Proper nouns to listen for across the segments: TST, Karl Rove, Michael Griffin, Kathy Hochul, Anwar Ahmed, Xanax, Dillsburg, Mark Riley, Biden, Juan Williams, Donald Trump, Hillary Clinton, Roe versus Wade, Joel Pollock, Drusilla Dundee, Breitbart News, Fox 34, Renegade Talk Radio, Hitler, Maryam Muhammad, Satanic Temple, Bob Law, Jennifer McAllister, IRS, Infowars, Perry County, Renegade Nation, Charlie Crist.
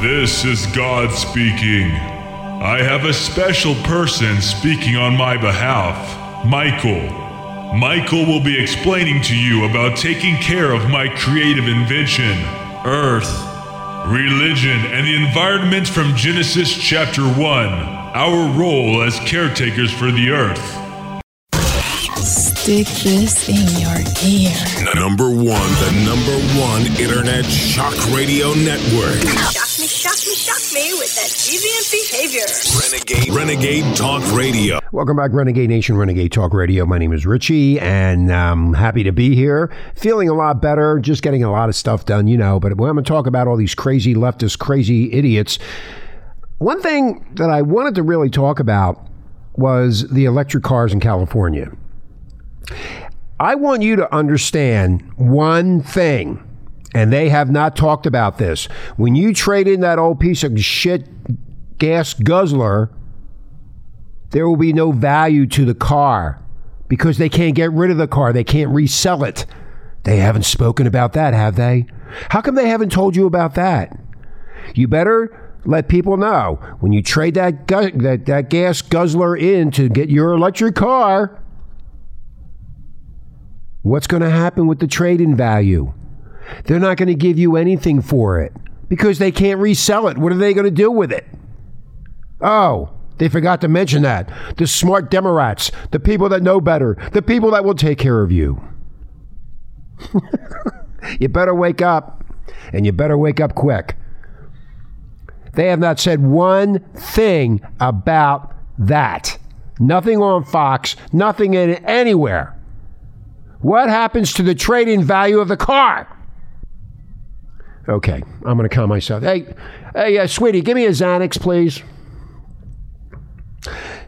This is God speaking. I have a special person speaking on my behalf, Michael. Michael will be explaining to you about taking care of my creative invention, Earth, religion, and the environment from Genesis chapter 1, our role as caretakers for the Earth. Stick this in your ear. The number one internet shock radio network. Shock me with that deviant behavior. Renegade Talk Radio. Welcome back, Renegade Nation, Renegade Talk Radio. My name is Richie, and I'm happy to be here. Feeling a lot better, just getting a lot of stuff done, you know. But when I'm going to talk about all these crazy leftist, crazy idiots, one thing that I wanted to really talk about was the electric cars in California. I want you to understand one thing, and they have not talked about this. When you trade in that old piece of shit gas guzzler, there will be no value to the car because they can't get rid of the car. They can't resell it. They haven't spoken about that, have they? How come they haven't told you about that? You better let people know. When you trade that gas guzzler in to get your electric car, what's going to happen with the trade-in value? They're not going to give you anything for it because they can't resell it. What are they going to do with it? Oh, they forgot to mention that. The smart Democrats, the people that know better, the people that will take care of you. You better wake up, and you better wake up quick. They have not said one thing about that. Nothing on Fox, nothing in it anywhere. What happens to the trade-in value of the car? Okay, I'm going to calm myself. Hey, sweetie, give me a Xanax, please.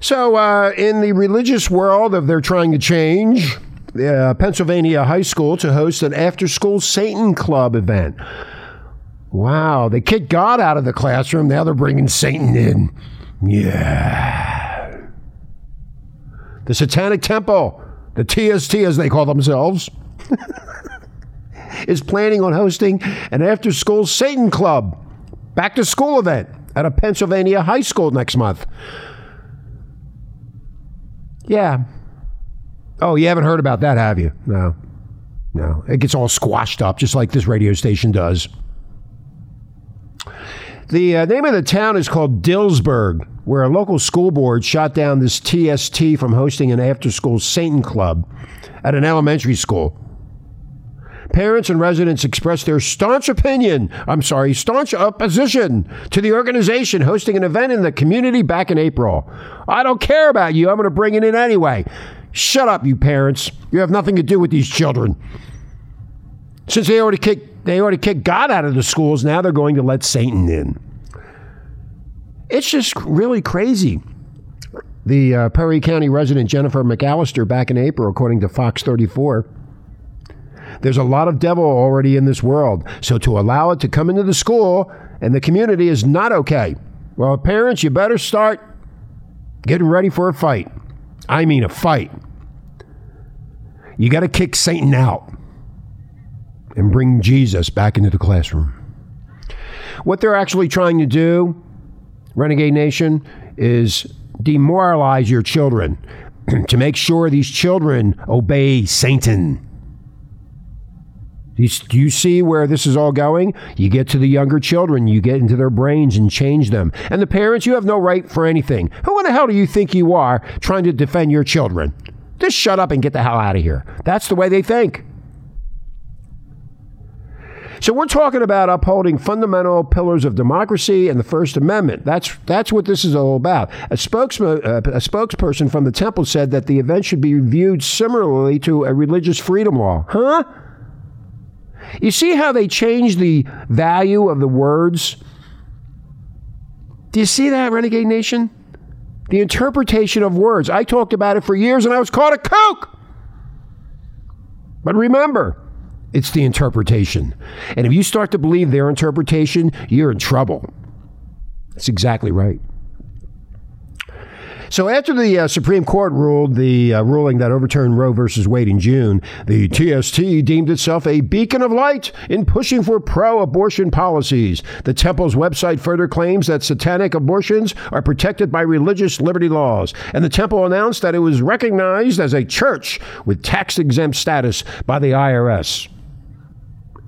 So, in the religious world of they're trying to change, Pennsylvania high school to host an after-school Satan Club event. Wow, they kicked God out of the classroom. Now they're bringing Satan in. Yeah. The Satanic Temple, the TST as they call themselves, is planning on hosting an after-school Satan Club back-to-school event at a Pennsylvania high school next month. Yeah. Oh, you haven't heard about that, have you? No. It gets all squashed up, just like this radio station does. The name of the town is called Dillsburg, where a local school board shot down this TST from hosting an after-school Satan Club at an elementary school. Parents and residents expressed their staunch opposition to the organization hosting an event in the community back in April. I don't care about you. I'm going to bring it in anyway. Shut up, you parents. You have nothing to do with these children. Since they already kicked God out of the schools, now they're going to let Satan in. It's just really crazy. The Perry County resident Jennifer McAllister back in April, according to Fox 34, there's a lot of devil already in this world, so to allow it to come into the school and the community is not okay. Well, parents, you better start getting ready for a fight. I mean a fight. You got to kick Satan out and bring Jesus back into the classroom. What they're actually trying to do, Renegade Nation, is demoralize your children to make sure these children obey Satan. Do you see where this is all going? You get to the younger children, you get into their brains and change them. And the parents, you have no right for anything. Who in the hell do you think you are trying to defend your children? Just shut up and get the hell out of here. That's the way they think. So we're talking about upholding fundamental pillars of democracy and the First Amendment. That's what this is all about. A spokesperson from the temple said that the event should be viewed similarly to a religious freedom law. Huh? You see how they change the value of the words? Do you see that, Renegade Nation? The interpretation of words. I talked about it for years and I was called a kook. But remember, it's the interpretation. And if you start to believe their interpretation, you're in trouble. That's exactly right. So after the Supreme Court ruled the ruling that overturned Roe versus Wade in June, the TST deemed itself a beacon of light in pushing for pro-abortion policies. The temple's website further claims that satanic abortions are protected by religious liberty laws, and the temple announced that it was recognized as a church with tax-exempt status by the IRS.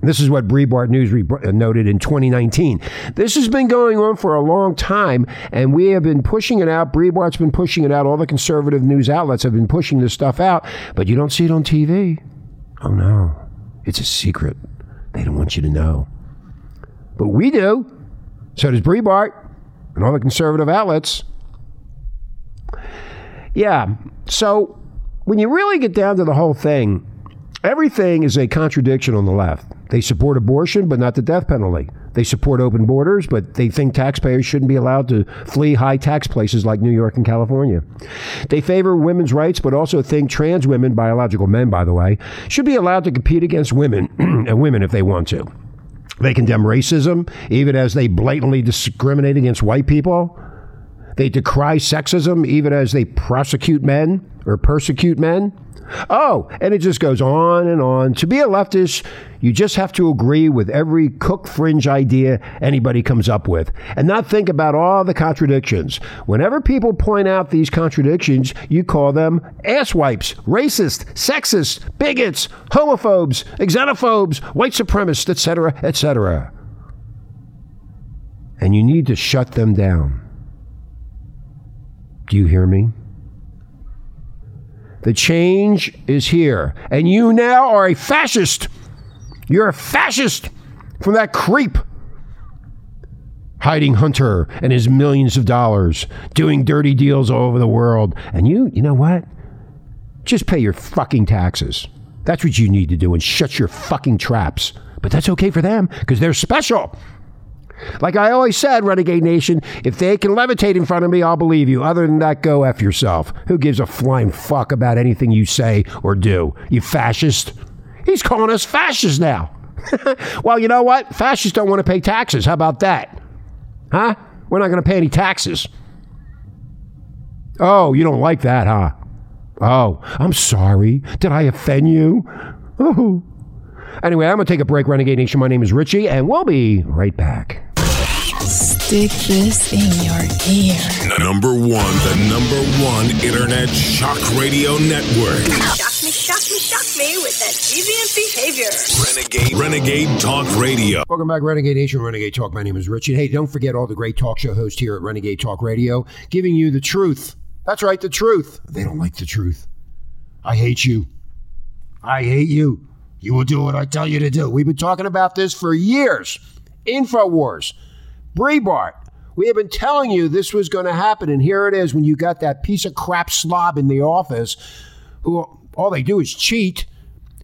This is what Breitbart News noted in 2019. This has been going on for a long time, and we have been pushing it out. Breitbart's been pushing it out. All the conservative news outlets have been pushing this stuff out, but you don't see it on TV. Oh, no. It's a secret. They don't want you to know. But we do. So does Breitbart and all the conservative outlets. Yeah. So when you really get down to the whole thing, everything is a contradiction on the left. They support abortion, but not the death penalty. They support open borders, but they think taxpayers shouldn't be allowed to flee high tax places like New York and California. They favor women's rights, but also think trans women, biological men, by the way, should be allowed to compete against women and women if they want to. They condemn racism, even as they blatantly discriminate against white people. They decry sexism, even as they persecute men. Oh, and it just goes on and on. To be a leftist, you just have to agree with every Koch fringe idea anybody comes up with and not think about all the contradictions. Whenever people point out these contradictions, you call them asswipes, racist, sexist, bigots, homophobes, xenophobes, white supremacists, etc., etc. And you need to shut them down. Do you hear me? The change is here, and you now are a fascist. You're a fascist from that creep hiding Hunter and his millions of dollars, doing dirty deals all over the world. And you know what? Just pay your fucking taxes. That's what you need to do, and shut your fucking traps. But that's okay for them, because they're special. Like I always said, Renegade Nation, if they can levitate in front of me, I'll believe you. Other than that, go F yourself. Who gives a flying fuck about anything you say or do? You fascist. He's calling us fascists now. Well, you know what? Fascists don't want to pay taxes. How about that? Huh? We're not going to pay any taxes. Oh, you don't like that, huh? Oh, I'm sorry. Did I offend you? Oh. Anyway, I'm going to take a break, Renegade Nation. My name is Richie, and we'll be right back. Stick this in your ear. The number one internet shock radio network. Shock me with that deviant behavior. Renegade Talk Radio. Welcome back, Renegade Nation, Renegade Talk. My name is Richie. Hey, don't forget all the great talk show hosts here at Renegade Talk Radio, giving you the truth. That's right, the truth. They don't like the truth. I hate you. You will do what I tell you to do. We've been talking about this for years. Infowars. Breitbart. We have been telling you this was going to happen, and here it is when you got that piece of crap slob in the office who all they do is cheat.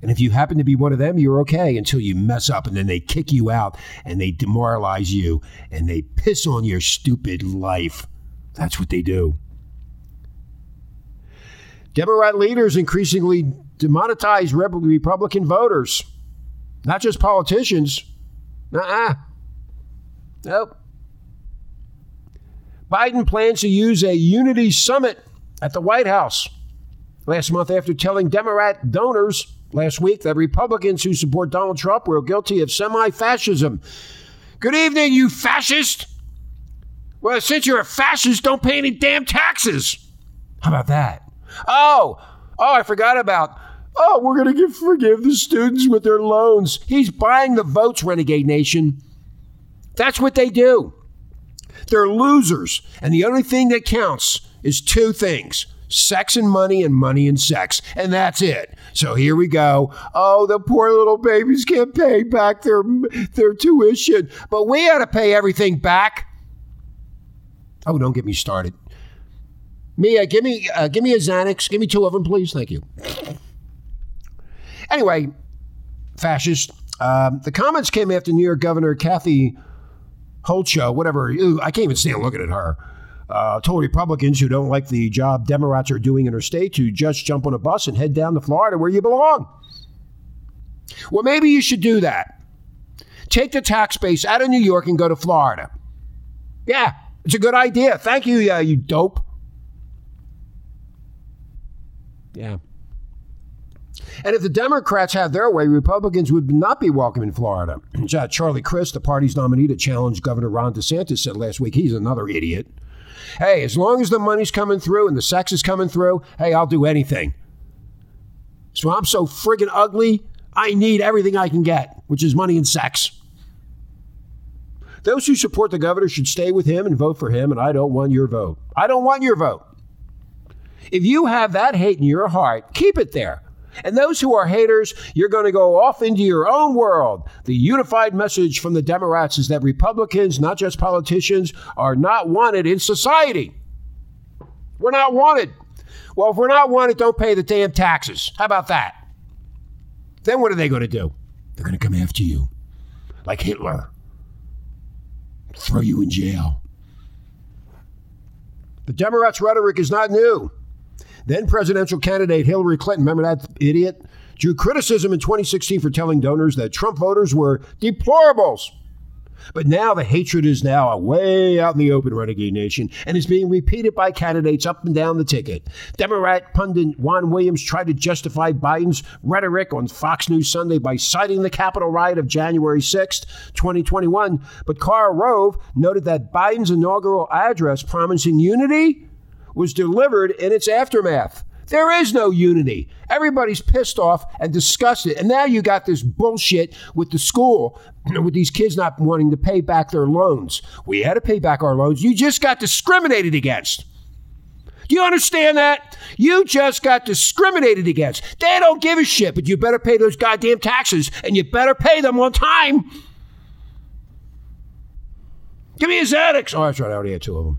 And if you happen to be one of them, you're okay until you mess up, and then they kick you out, and they demoralize you, and they piss on your stupid life. That's what they do. Democrat leaders increasingly demonetize Republican voters, not just politicians. Nope. Biden plans to use a unity summit at the White House last month after telling Democrat donors last week that Republicans who support Donald Trump were guilty of semi-fascism. Good evening, you fascist. Well, since you're a fascist, don't pay any damn taxes. How about that? Oh, I forgot about... Oh, we're going to forgive the students with their loans. He's buying the votes, Renegade Nation. That's what they do. They're losers. And the only thing that counts is two things. Sex and money and sex. And that's it. So here we go. Oh, the poor little babies can't pay back their tuition. But we ought to pay everything back. Oh, don't get me started. Mia, give me a Xanax. Give me two of them, please. Thank you. Anyway, fascist. The comments came after New York Governor Kathy Hochul, whatever. I can't even stand looking at her. Told Republicans who don't like the job Democrats are doing in her state to just jump on a bus and head down to Florida where you belong. Well, maybe you should do that. Take the tax base out of New York and go to Florida. Yeah, it's a good idea. Thank you, you dope. Yeah. And if the Democrats had their way, Republicans would not be welcome in Florida. Charlie Crist, the party's nominee to challenge Governor Ron DeSantis, said last week, he's another idiot. Hey, as long as the money's coming through and the sex is coming through, hey, I'll do anything. So I'm so friggin' ugly, I need everything I can get, which is money and sex. Those who support the governor should stay with him and vote for him, and I don't want your vote. I don't want your vote. If you have that hate in your heart, keep it there. And those who are haters, you're going to go off into your own world. The unified message from the Democrats is that Republicans, not just politicians, are not wanted in society. We're not wanted. Well, if we're not wanted, don't pay the damn taxes. How about that? Then what are they going to do? They're going to come after you. Like Hitler. Throw you in jail. The Democrats' rhetoric is not new. Then presidential candidate Hillary Clinton, remember that idiot, drew criticism in 2016 for telling donors that Trump voters were deplorables. But now the hatred is now way out in the open, Renegade Nation, and is being repeated by candidates up and down the ticket. Democrat pundit Juan Williams tried to justify Biden's rhetoric on Fox News Sunday by citing the Capitol riot of January 6th, 2021. But Karl Rove noted that Biden's inaugural address promising unity was delivered in its aftermath. There is no unity. Everybody's pissed off and disgusted. And now you got this bullshit with the school, with these kids not wanting to pay back their loans. We had to pay back our loans. You just got discriminated against. Do you understand that? You just got discriminated against. They don't give a shit, but you better pay those goddamn taxes, and you better pay them on time. Give me his addicts. Oh, that's right. I already had two of them.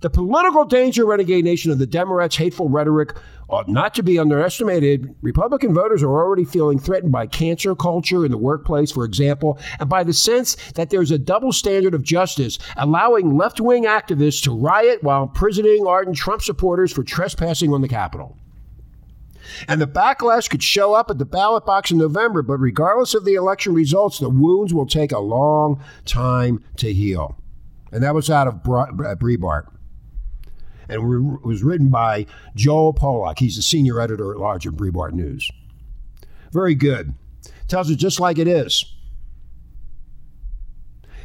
The political danger, Renegade Nation, of the Democrats' hateful rhetoric ought not to be underestimated. Republican voters are already feeling threatened by cancer culture in the workplace, for example, and by the sense that there's a double standard of justice, allowing left-wing activists to riot while imprisoning ardent Trump supporters for trespassing on the Capitol. And the backlash could show up at the ballot box in November, but regardless of the election results, the wounds will take a long time to heal. And that was out of Breitbart. And it was written by Joel Pollock. He's the senior editor at large of Breitbart News. Very good. Tells it just like it is.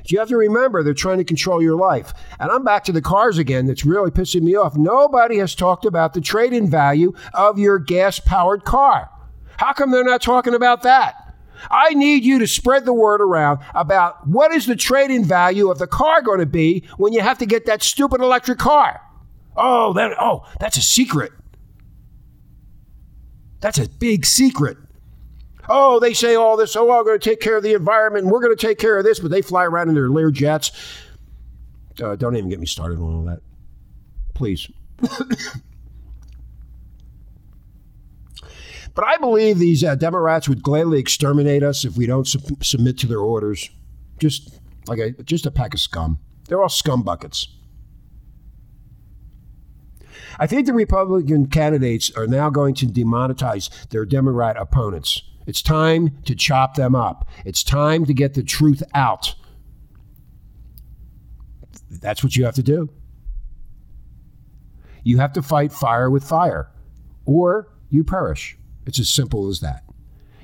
You have to remember, they're trying to control your life. And I'm back to the cars again. That's really pissing me off. Nobody has talked about the trade-in value of your gas-powered car. How come they're not talking about that? I need you to spread the word around about what is the trade-in value of the car going to be when you have to get that stupid electric car. Oh, that's a secret. That's a big secret. Oh, they say all this. Oh, I'm going to take care of the environment. And we're going to take care of this. But they fly around in their Lear jets. Don't even get me started on all that. Please. But I believe these Democrats would gladly exterminate us if we don't submit to their orders. Just a pack of scum. They're all scum buckets. I think the Republican candidates are now going to demonetize their Democrat opponents. It's time to chop them up. It's time to get the truth out. That's what you have to do. You have to fight fire with fire, or you perish. It's as simple as that.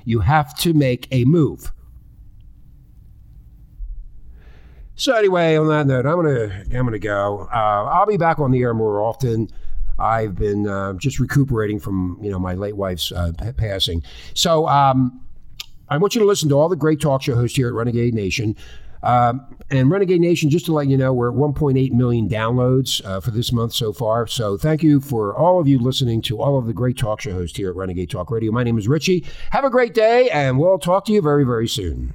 You have to make a move. So anyway, on that note, I'm gonna go. I'll be back on the air more often. I've been just recuperating from, my late wife's passing. So I want you to listen to all the great talk show hosts here at Renegade Nation. And Renegade Nation, just to let you know, we're at 1.8 million downloads for this month so far. So thank you for all of you listening to all of the great talk show hosts here at Renegade Talk Radio. My name is Richie. Have a great day, and we'll talk to you very, very soon.